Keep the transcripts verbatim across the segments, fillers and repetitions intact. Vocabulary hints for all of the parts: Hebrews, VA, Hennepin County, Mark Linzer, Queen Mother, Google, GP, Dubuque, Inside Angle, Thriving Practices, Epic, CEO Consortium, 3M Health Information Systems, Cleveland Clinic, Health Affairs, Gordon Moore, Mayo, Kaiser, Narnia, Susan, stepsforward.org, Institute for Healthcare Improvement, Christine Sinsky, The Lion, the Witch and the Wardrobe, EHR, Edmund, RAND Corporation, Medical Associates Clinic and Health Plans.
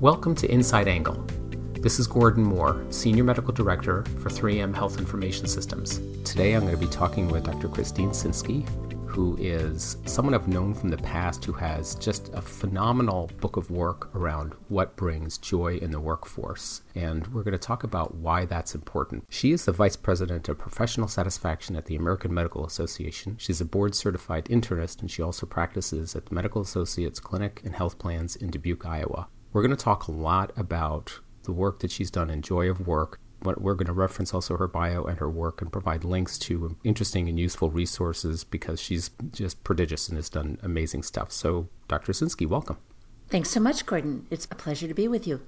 Welcome to Inside Angle. This is Gordon Moore, Senior Medical Director for three M Health Information Systems. Today I'm going to be talking with Doctor Christine Sinsky, who is someone I've known from the past who has just a phenomenal book of work around what brings joy in the workforce. And we're going to talk about why that's important. She is the Vice President of Professional Satisfaction at the American Medical Association. She's a board-certified internist, and she also practices at the Medical Associates Clinic and Health Plans in Dubuque, Iowa. We're going to talk a lot about the work that she's done in Joy of Work. But we're going to reference also her bio and her work and provide links to interesting and useful resources because she's just prodigious and has done amazing stuff. So, Doctor Sinsky, welcome. Thanks so much, Gordon. It's a pleasure to be with you.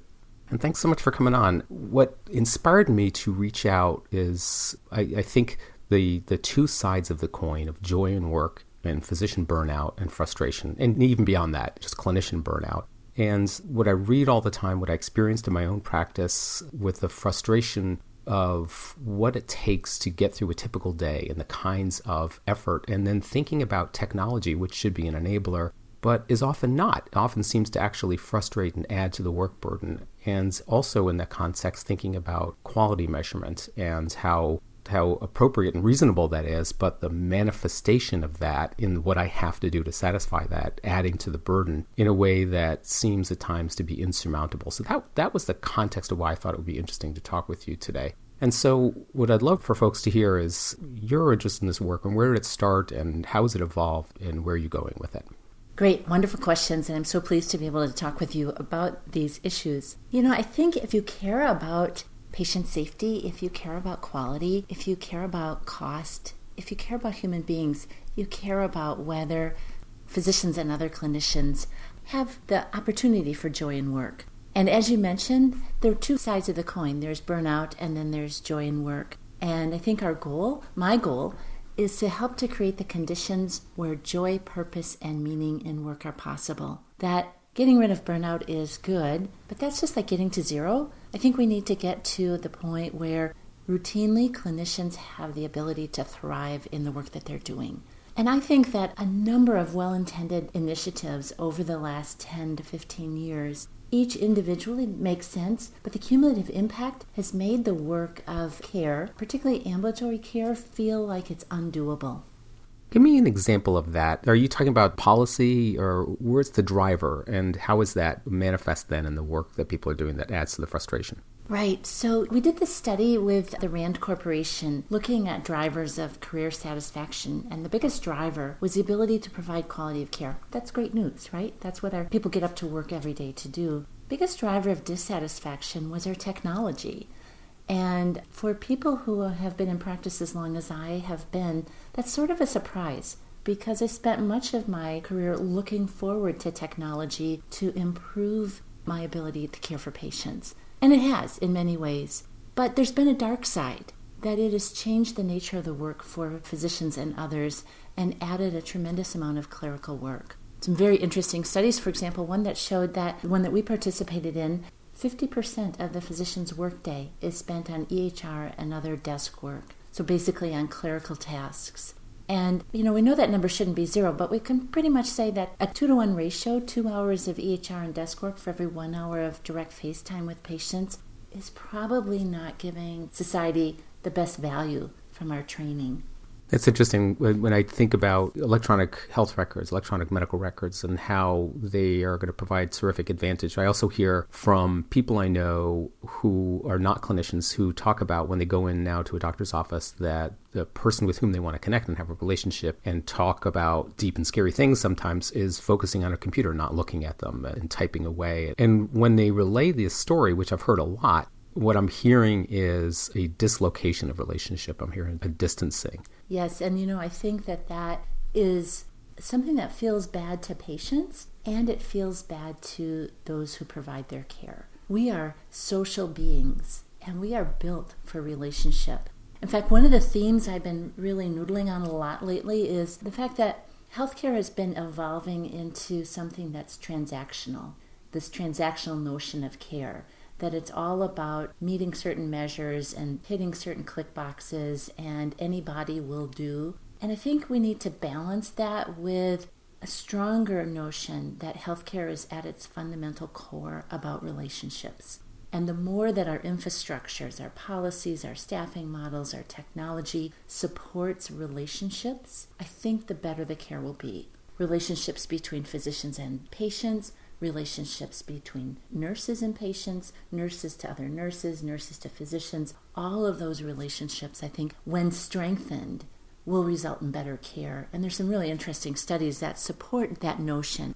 And thanks so much for coming on. What inspired me to reach out is, I, I think, the, the two sides of the coin of joy in work and physician burnout and frustration, and even beyond that, just clinician burnout. And what I read all the time, what I experienced in my own practice with the frustration of what it takes to get through a typical day and the kinds of effort, and then thinking about technology, which should be an enabler, but is often not. It often seems to actually frustrate and add to the work burden. And also in that context, thinking about quality measurement and how how appropriate and reasonable that is, but the manifestation of that in what I have to do to satisfy that, adding to the burden in a way that seems at times to be insurmountable. So that that was the context of why I thought it would be interesting to talk with you today. And so what I'd love for folks to hear is your interest in this work and where did it start and how has it evolved and where are you going with it? Great, wonderful questions. And I'm so pleased to be able to talk with you about these issues. You know, I think if you care about patient safety, if you care about quality, if you care about cost, if you care about human beings, you care about whether physicians and other clinicians have the opportunity for joy in work. And as you mentioned, there are two sides of the coin. There's burnout and then there's joy in work. And I think our goal, my goal, is to help to create the conditions where joy, purpose, and meaning in work are possible. That getting rid of burnout is good, but that's just like getting to zero. I think we need to get to the point where routinely clinicians have the ability to thrive in the work that they're doing. And I think that a number of well-intended initiatives over the last ten to fifteen years, each individually makes sense, but the cumulative impact has made the work of care, particularly ambulatory care, feel like it's undoable. Give me an example of that. Are you talking about policy or where's the driver and how is that manifest then in the work that people are doing that adds to the frustration? Right. So we did this study with the RAND Corporation looking at drivers of career satisfaction. And the biggest driver was the ability to provide quality of care. That's great news, right? That's what our people get up to work every day to do. Biggest driver of dissatisfaction was our technology. And for people who have been in practice as long as I have been, that's sort of a surprise because I spent much of my career looking forward to technology to improve my ability to care for patients. And it has in many ways. But there's been a dark side that it has changed the nature of the work for physicians and others and added a tremendous amount of clerical work. Some very interesting studies, for example, one that showed that, one that we participated in, fifty percent of the physician's workday is spent on E H R and other desk work, so basically on clerical tasks. And, you know, we know that number shouldn't be zero, but we can pretty much say that a two-to-one ratio, two hours of E H R and desk work for every one hour of direct face time with patients, is probably not giving society the best value from our training. It's interesting when I think about electronic health records, electronic medical records, and how they are going to provide terrific advantage. I also hear from people I know who are not clinicians who talk about when they go in now to a doctor's office that the person with whom they want to connect and have a relationship and talk about deep and scary things sometimes is focusing on a computer, not looking at them and typing away. And when they relay this story, which I've heard a lot, what I'm hearing is a dislocation of relationship. I'm hearing a distancing. Yes, and you know, I think that that is something that feels bad to patients and it feels bad to those who provide their care. We are social beings and we are built for relationship. In fact, one of the themes I've been really noodling on a lot lately is the fact that healthcare has been evolving into something that's transactional, this transactional notion of care. That it's all about meeting certain measures and hitting certain click boxes and anybody will do. And I think we need to balance that with a stronger notion that healthcare is at its fundamental core about relationships. And the more that our infrastructures, our policies, our staffing models, our technology supports relationships, I think the better the care will be. Relationships between physicians and patients, relationships between nurses and patients, nurses to other nurses, nurses to physicians, all of those relationships, I think, when strengthened, will result in better care. And there's some really interesting studies that support that notion.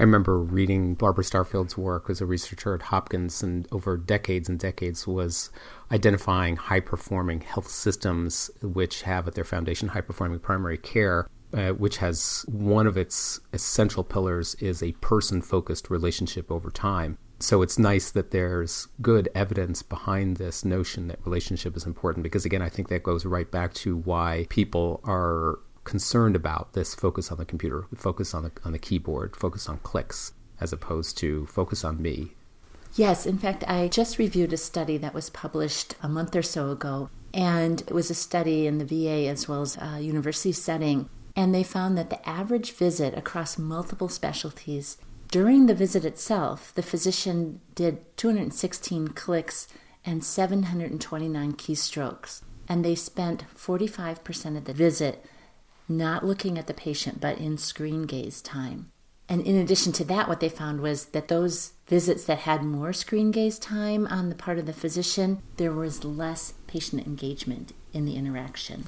I remember reading Barbara Starfield's work as a researcher at Hopkins, and over decades and decades was identifying high-performing health systems which have at their foundation high-performing primary care, uh, which has one of its essential pillars is a person-focused relationship over time. So it's nice that there's good evidence behind this notion that relationship is important, because again, I think that goes right back to why people are concerned about this focus on the computer, focus on the on the keyboard, focus on clicks, as opposed to focus on me. Yes, in fact, I just reviewed a study that was published a month or so ago, and it was a study in the V A as well as a university setting, and they found that the average visit across multiple specialties, during the visit itself, the physician did two hundred sixteen clicks and seven hundred twenty-nine keystrokes, and they spent forty-five percent of the visit not looking at the patient, but in screen gaze time. And in addition to that, what they found was that those visits that had more screen gaze time on the part of the physician, there was less patient engagement in the interaction.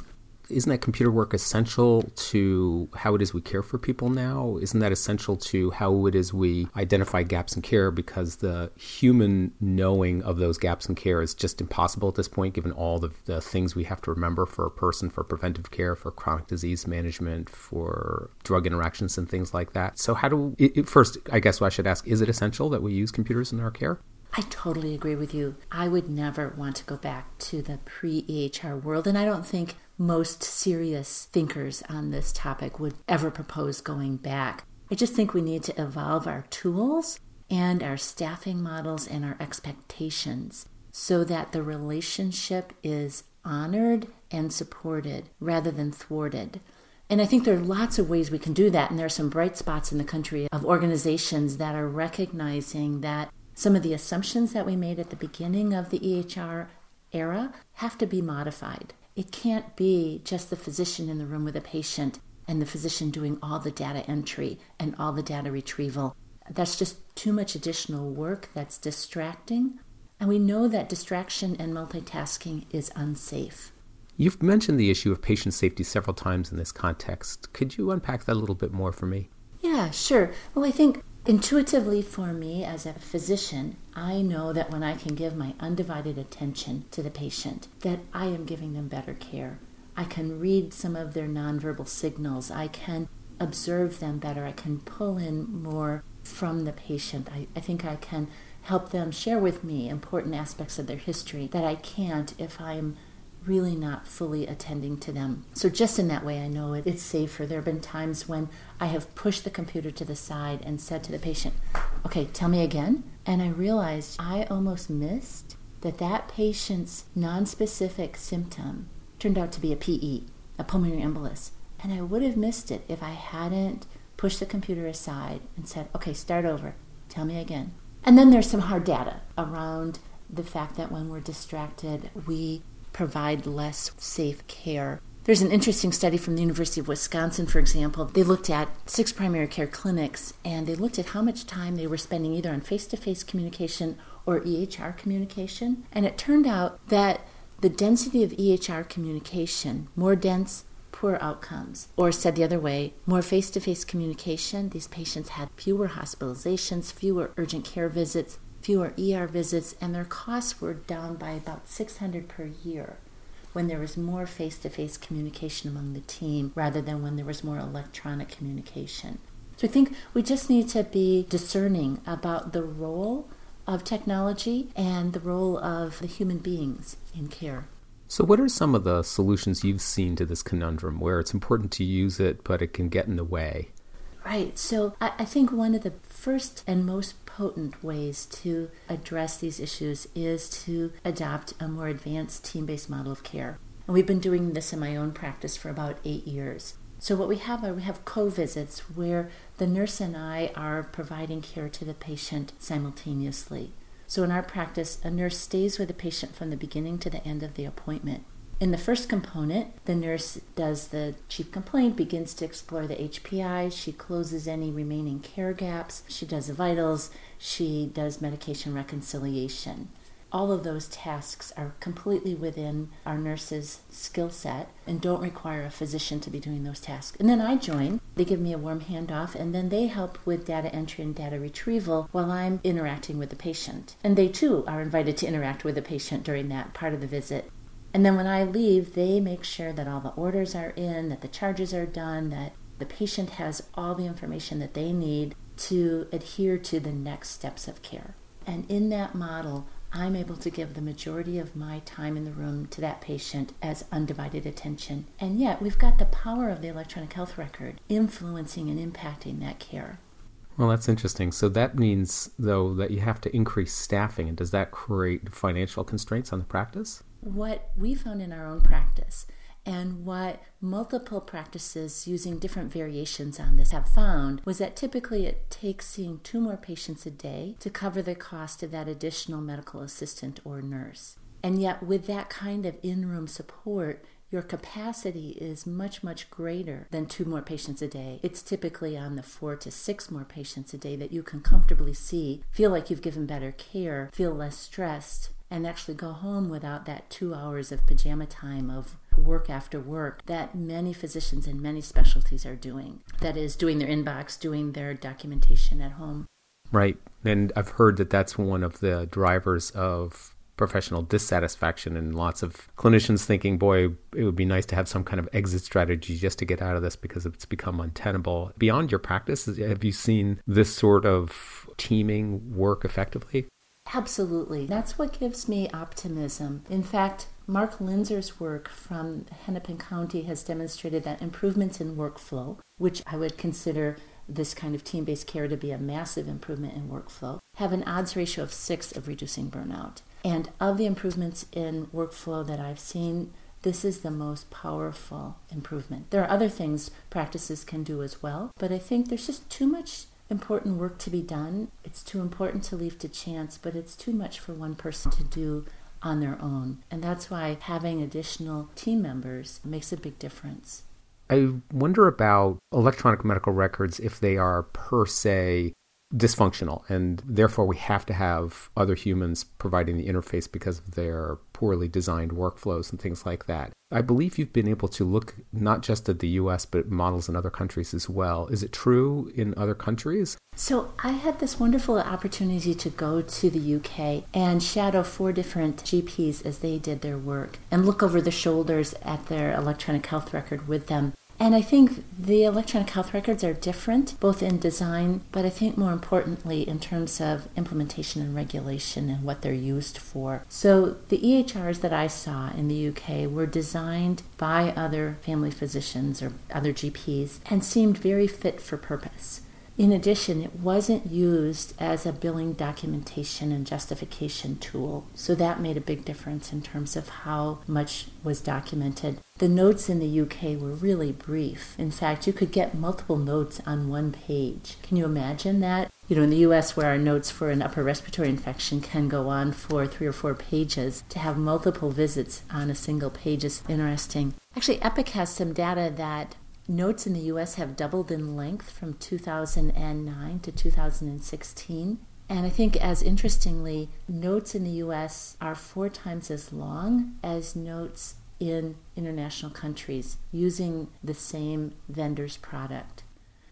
Isn't that computer work essential to how it is we care for people now? Isn't that essential to how it is we identify gaps in care? Because the human knowing of those gaps in care is just impossible at this point, given all the, the things we have to remember for a person, for preventive care, for chronic disease management, for drug interactions and things like that. So how do it, it, first, I guess I should ask, is it essential that we use computers in our care? I totally agree with you. I would never want to go back to the pre-E H R world, and I don't think most serious thinkers on this topic would ever propose going back. I just think we need to evolve our tools and our staffing models and our expectations so that the relationship is honored and supported rather than thwarted. And I think there are lots of ways we can do that, and there are some bright spots in the country of organizations that are recognizing that some of the assumptions that we made at the beginning of the E H R era have to be modified. It can't be just the physician in the room with a patient and the physician doing all the data entry and all the data retrieval. That's just too much additional work that's distracting. And we know that distraction and multitasking is unsafe. You've mentioned the issue of patient safety several times in this context. Could you unpack that a little bit more for me? Yeah, sure. Well, I think intuitively for me as a physician, I know that when I can give my undivided attention to the patient, that I am giving them better care. I can read some of their nonverbal signals. I can observe them better. I can pull in more from the patient. I, I think I can help them share with me important aspects of their history that I can't if I'm really not fully attending to them. So just in that way, I know it, it's safer. There have been times when I have pushed the computer to the side and said to the patient, okay, tell me again. And I realized I almost missed that that patient's nonspecific symptom turned out to be a P E, a pulmonary embolus. And I would have missed it if I hadn't pushed the computer aside and said, okay, start over, tell me again. And then there's some hard data around the fact that when we're distracted, we provide less safe care. There's an interesting study from the University of Wisconsin, for example. They looked at six primary care clinics, and they looked at how much time they were spending either on face-to-face communication or E H R communication. And it turned out that the density of E H R communication, more dense, poor outcomes. Or said the other way, more face-to-face communication, these patients had fewer hospitalizations, fewer urgent care visits, fewer E R visits, and their costs were down by about six hundred dollars per year when there was more face-to-face communication among the team rather than when there was more electronic communication. So I think we just need to be discerning about the role of technology and the role of the human beings in care. So what are some of the solutions you've seen to this conundrum where it's important to use it, but it can get in the way? Right. So I think one of the first and most potent ways to address these issues is to adopt a more advanced team-based model of care. And we've been doing this in my own practice for about eight years. So what we have are we have co-visits where the nurse and I are providing care to the patient simultaneously. So in our practice, a nurse stays with the patient from the beginning to the end of the appointment. In the first component, the nurse does the chief complaint, begins to explore the H P I, she closes any remaining care gaps, she does the vitals, she does medication reconciliation. All of those tasks are completely within our nurse's skill set and don't require a physician to be doing those tasks. And then I join, they give me a warm handoff, and then they help with data entry and data retrieval while I'm interacting with the patient. And they too are invited to interact with the patient during that part of the visit. And then when I leave, they make sure that all the orders are in, that the charges are done, that the patient has all the information that they need to adhere to the next steps of care. And in that model, I'm able to give the majority of my time in the room to that patient as undivided attention. And yet, we've got the power of the electronic health record influencing and impacting that care. Well, that's interesting. So that means, though, that you have to increase staffing. And does that create financial constraints on the practice? What we found in our own practice and what multiple practices using different variations on this have found was that typically it takes seeing two more patients a day to cover the cost of that additional medical assistant or nurse. And yet with that kind of in-room support, your capacity is much, much greater than two more patients a day. It's typically on the four to six more patients a day that you can comfortably see, feel like you've given better care, feel less stressed, and actually go home without that two hours of pajama time of work after work that many physicians in many specialties are doing. That is, doing their inbox, doing their documentation at home. Right. And I've heard that that's one of the drivers of professional dissatisfaction and lots of clinicians thinking, boy, it would be nice to have some kind of exit strategy just to get out of this because it's become untenable. Beyond your practice, have you seen this sort of teaming work effectively? Absolutely. That's what gives me optimism. In fact, Mark Linzer's work from Hennepin County has demonstrated that improvements in workflow, which I would consider this kind of team-based care to be a massive improvement in workflow, have an odds ratio of six of reducing burnout. And of the improvements in workflow that I've seen, this is the most powerful improvement. There are other things practices can do as well, but I think there's just too much important work to be done. It's too important to leave to chance, but it's too much for one person to do on their own. And that's why having additional team members makes a big difference. I wonder about electronic medical records if they are per se dysfunctional, and therefore we have to have other humans providing the interface because of their poorly designed workflows and things like that. I believe you've been able to look not just at the U S, but models in other countries as well. Is it true in other countries? So I had this wonderful opportunity to go to the U K and shadow four different G Ps as they did their work and look over the shoulders at their electronic health record with them. And I think the electronic health records are different, both in design, but I think more importantly in terms of implementation and regulation and what they're used for. So the E H Rs that I saw in the U K were designed by other family physicians or other G Ps and seemed very fit for purpose. In addition, it wasn't used as a billing documentation and justification tool, so that made a big difference in terms of how much was documented. The notes in the U K were really brief. In fact, you could get multiple notes on one page. Can you imagine that? You know, in the U S, where our notes for an upper respiratory infection can go on for three or four pages, to have multiple visits on a single page is interesting. Actually, Epic has some data that notes in the U S have doubled in length from two thousand nine to two thousand sixteen. And I think, as interestingly, notes in the U S are four times as long as notes in international countries using the same vendor's product.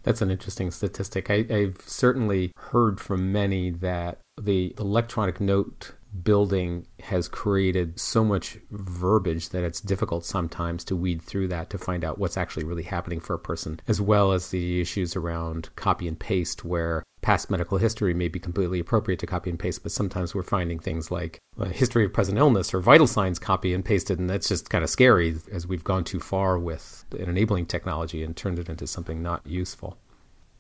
That's an interesting statistic. I, I've certainly heard from many that the electronic note building has created so much verbiage that it's difficult sometimes to weed through that to find out what's actually really happening for a person, as well as the issues around copy and paste, where past medical history may be completely appropriate to copy and paste, but sometimes we're finding things like a history of present illness or vital signs copy and pasted, and that's just kind of scary as we've gone too far with an enabling technology and turned it into something not useful.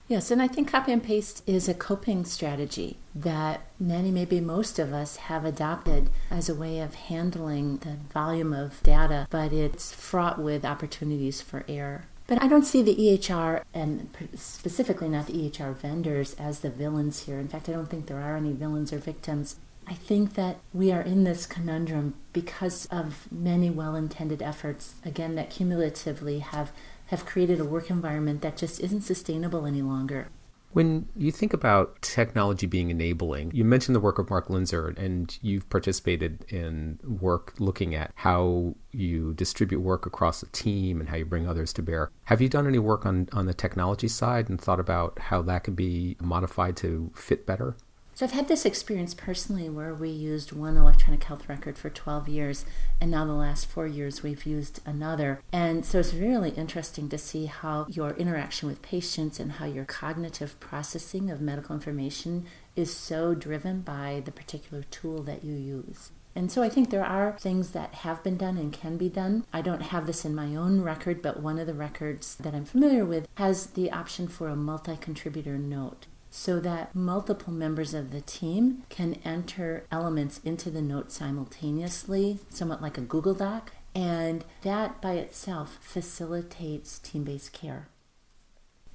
Yes, and I think copy and paste is a coping strategy that many, maybe most of us, have adopted as a way of handling the volume of data, but it's fraught with opportunities for error. But I don't see the E H R, and specifically not the E H R vendors, as the villains here. In fact, I don't think there are any villains or victims. I think that we are in this conundrum because of many well-intended efforts, again, that cumulatively have, have created a work environment that just isn't sustainable any longer. When you think about technology being enabling, you mentioned the work of Mark Linzer, and you've participated in work looking at how you distribute work across a team and how you bring others to bear. Have you done any work on, on the technology side and thought about how that can be modified to fit better? So I've had this experience personally where we used one electronic health record for twelve years, and now the last four years we've used another. And so it's really interesting to see how your interaction with patients and how your cognitive processing of medical information is so driven by the particular tool that you use. And so I think there are things that have been done and can be done. I don't have this in my own record, but one of the records that I'm familiar with has the option for a multi-contributor note, so that multiple members of the team can enter elements into the note simultaneously, somewhat like a Google Doc, and that by itself facilitates team-based care.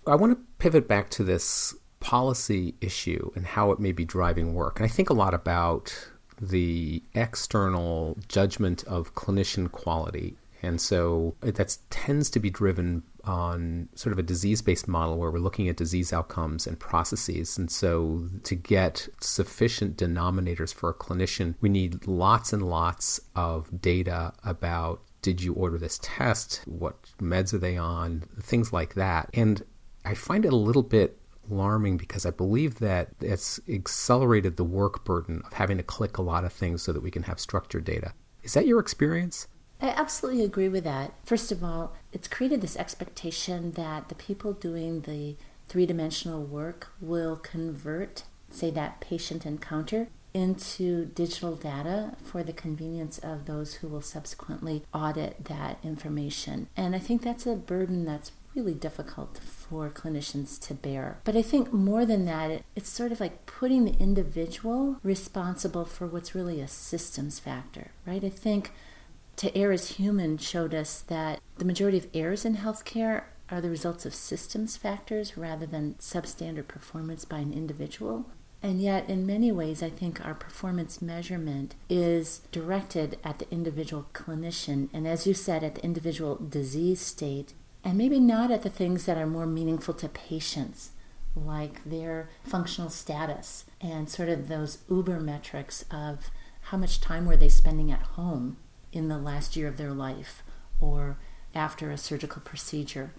I want to pivot back to this policy issue and how it may be driving work. And I think a lot about the external judgment of clinician quality. And so that tends to be driven on sort of a disease-based model where we're looking at disease outcomes and processes. And so to get sufficient denominators for a clinician, we need lots and lots of data about, did you order this test? What meds are they on? Things like that. And I find it a little bit alarming because I believe that it's accelerated the work burden of having to click a lot of things so that we can have structured data. Is that your experience? I absolutely agree with that. First of all, it's created this expectation that the people doing the three-dimensional work will convert, say, that patient encounter into digital data for the convenience of those who will subsequently audit that information. And I think that's a burden that's really difficult for clinicians to bear. But I think more than that, it, it's sort of like putting the individual responsible for what's really a systems factor, right? I think To Err is Human showed us that the majority of errors in healthcare are the results of systems factors rather than substandard performance by an individual. And yet, in many ways, I think our performance measurement is directed at the individual clinician, and as you said, at the individual disease state, and maybe not at the things that are more meaningful to patients, like their functional status and sort of those uber metrics of how much time were they spending at home in the last year of their life or after a surgical procedure.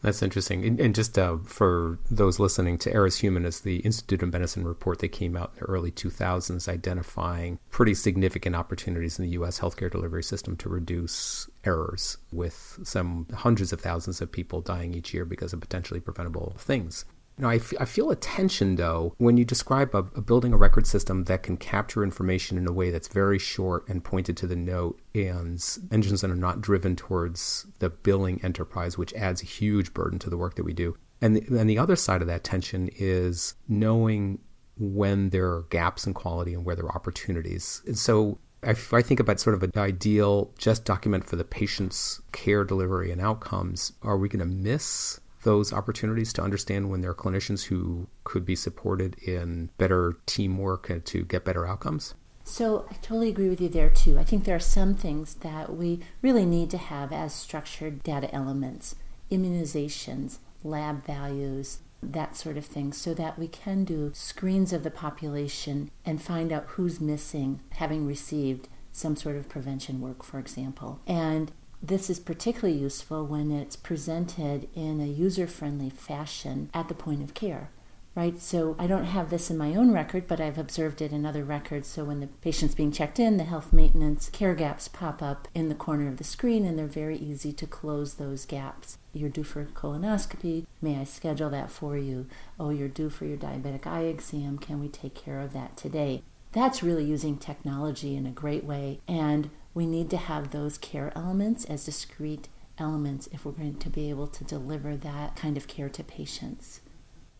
That's interesting. And, and just uh, for those listening, To Err is Human is the Institute of Medicine report that came out in the early two thousands identifying pretty significant opportunities in the U S healthcare delivery system to reduce errors, with some hundreds of thousands of people dying each year because of potentially preventable things. Now, I, f- I feel a tension, though, when you describe a, a building a record system that can capture information in a way that's very short and pointed to the note, and engines that are not driven towards the billing enterprise, which adds a huge burden to the work that we do. And the, and the other side of that tension is knowing when there are gaps in quality and where there are opportunities. And so I, f- I think about sort of an ideal just document for the patient's care delivery and outcomes. Are we going to miss those opportunities to understand when there are clinicians who could be supported in better teamwork and to get better outcomes? So I totally agree with you there too. I think there are some things that we really need to have as structured data elements, immunizations, lab values, that sort of thing, so that we can do screens of the population and find out who's missing, having received some sort of prevention work, for example. And this is particularly useful when it's presented in a user-friendly fashion at the point of care, right? So I don't have this in my own record, but I've observed it in other records. So when the patient's being checked in, the health maintenance care gaps pop up in the corner of the screen, and they're very easy to close those gaps. You're due for a colonoscopy. May I schedule that for you? Oh, you're due for your diabetic eye exam. Can we take care of that today? That's really using technology in a great way, and we need to have those care elements as discrete elements if we're going to be able to deliver that kind of care to patients.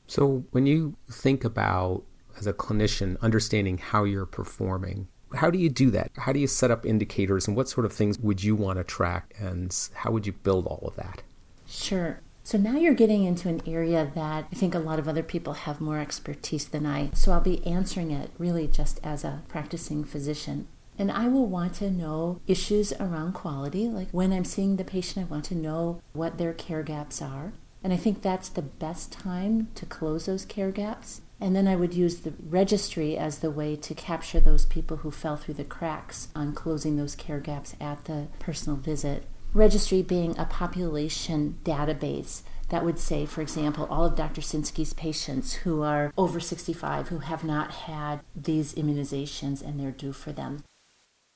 So when you think about, as a clinician, understanding how you're performing, how do you do that? How do you set up indicators, and what sort of things would you want to track, and how would you build all of that? Sure. So now you're getting into an area that I think a lot of other people have more expertise than I. So I'll be answering it really just as a practicing physician. And I will want to know issues around quality, like when I'm seeing the patient, I want to know what their care gaps are. And I think that's the best time to close those care gaps. And then I would use the registry as the way to capture those people who fell through the cracks on closing those care gaps at the personal visit. Registry being a population database that would say, for example, all of Doctor Sinsky's patients who are over sixty-five who have not had these immunizations and they're due for them.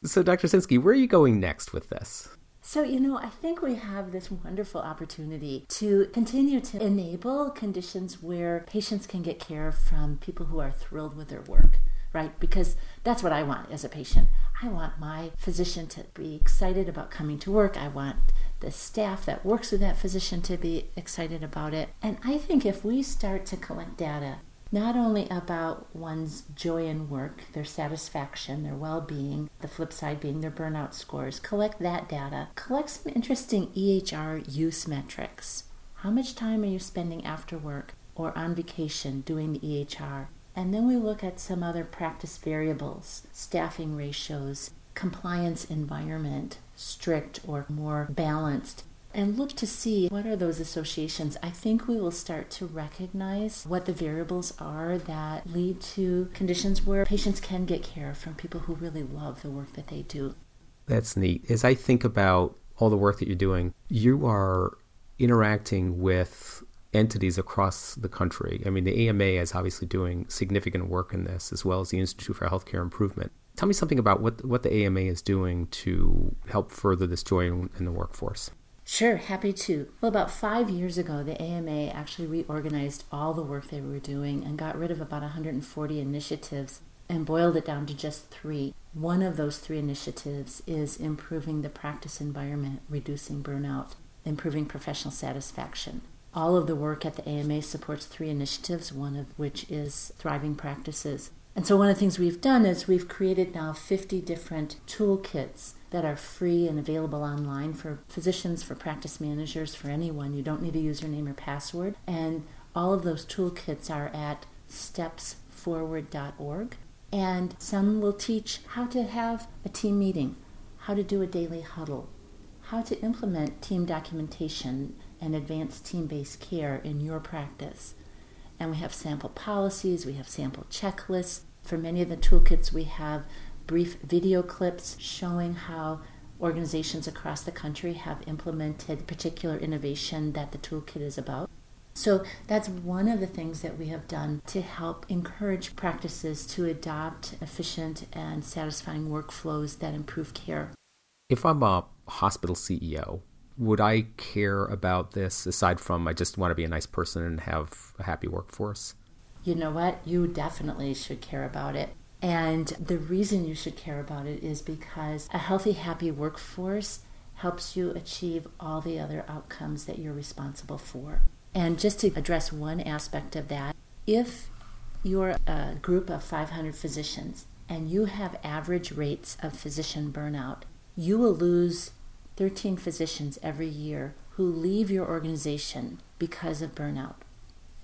So, Doctor Sinsky, where are you going next with this? So, you know, I think we have this wonderful opportunity to continue to enable conditions where patients can get care from people who are thrilled with their work, right? Because that's what I want as a patient. I want my physician to be excited about coming to work. I want the staff that works with that physician to be excited about it. And I think if we start to collect data, not only about one's joy in work, their satisfaction, their well-being, the flip side being their burnout scores, collect that data. Collect some interesting E H R use metrics. How much time are you spending after work or on vacation doing the E H R? And then we look at some other practice variables, staffing ratios, compliance environment, strict or more balanced, and look to see what are those associations. I think we will start to recognize what the variables are that lead to conditions where patients can get care from people who really love the work that they do. That's neat. As I think about all the work that you're doing, you are interacting with entities across the country. I mean, the A M A is obviously doing significant work in this, as well as the Institute for Healthcare Improvement. Tell me something about what, what the A M A is doing to help further this joy in, in the workforce. Sure, happy to. Well, about five years ago, the A M A actually reorganized all the work they were doing and got rid of about one hundred forty initiatives and boiled it down to just three. One of those three initiatives is improving the practice environment, reducing burnout, improving professional satisfaction. All of the work at the A M A supports three initiatives, one of which is Thriving Practices. And so one of the things we've done is we've created now fifty different toolkits that are free and available online for physicians, for practice managers, for anyone. You don't need a username or password. And all of those toolkits are at steps forward dot org. And some will teach how to have a team meeting, how to do a daily huddle, how to implement team documentation and advanced team-based care in your practice. And we have sample policies, we have sample checklists. For many of the toolkits, we have brief video clips showing how organizations across the country have implemented particular innovation that the toolkit is about. So that's one of the things that we have done to help encourage practices to adopt efficient and satisfying workflows that improve care. If I'm a hospital C E O, would I care about this aside from I just want to be a nice person and have a happy workforce? You know what? You definitely should care about it. And the reason you should care about it is because a healthy, happy workforce helps you achieve all the other outcomes that you're responsible for. And just to address one aspect of that, if you're a group of five hundred physicians and you have average rates of physician burnout, you will lose thirteen physicians every year who leave your organization because of burnout.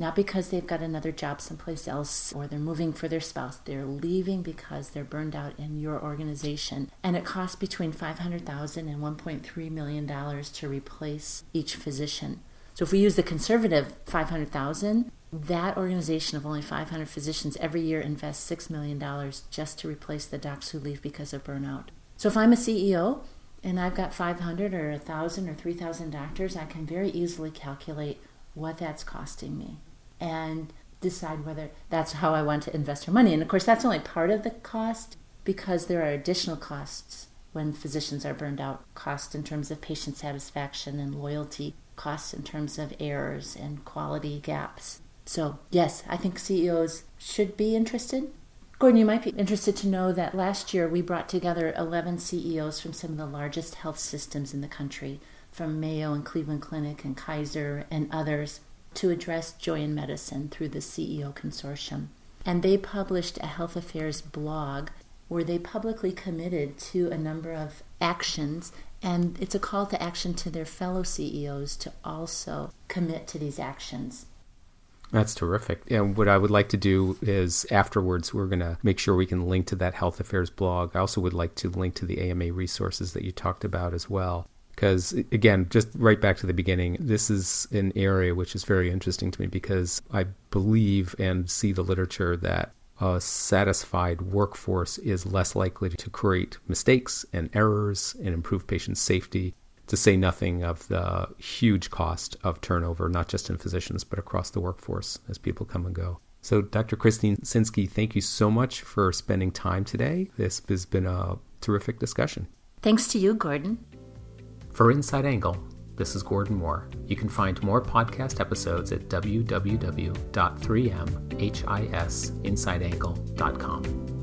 Not because they've got another job someplace else or they're moving for their spouse. They're leaving because they're burned out in your organization. And it costs between five hundred thousand dollars and one point three million dollars to replace each physician. So if we use the conservative five hundred thousand dollars, that organization of only five hundred physicians every year invests six million dollars just to replace the docs who leave because of burnout. So if I'm a C E O, and I've got five hundred or one thousand or three thousand doctors, I can very easily calculate what that's costing me and decide whether that's how I want to invest our money. And of course, that's only part of the cost because there are additional costs when physicians are burned out, costs in terms of patient satisfaction and loyalty, costs in terms of errors and quality gaps. So yes, I think C E Os should be interested. Gordon, you might be interested to know that last year we brought together eleven C E Os from some of the largest health systems in the country, from Mayo and Cleveland Clinic and Kaiser and others, to address joy in medicine through the C E O Consortium. And they published a Health Affairs blog where they publicly committed to a number of actions, and it's a call to action to their fellow C E Os to also commit to these actions. That's terrific. And what I would like to do is afterwards, we're going to make sure we can link to that Health Affairs blog. I also would like to link to the A M A resources that you talked about as well. Because again, just right back to the beginning, this is an area which is very interesting to me because I believe and see the literature that a satisfied workforce is less likely to create mistakes and errors and improve patient safety, to say nothing of the huge cost of turnover, not just in physicians, but across the workforce as people come and go. So Doctor Christine Sinsky, thank you so much for spending time today. This has been a terrific discussion. Thanks to you, Gordon. For Inside Angle, this is Gordon Moore. You can find more podcast episodes at w w w dot three m his inside angle dot com.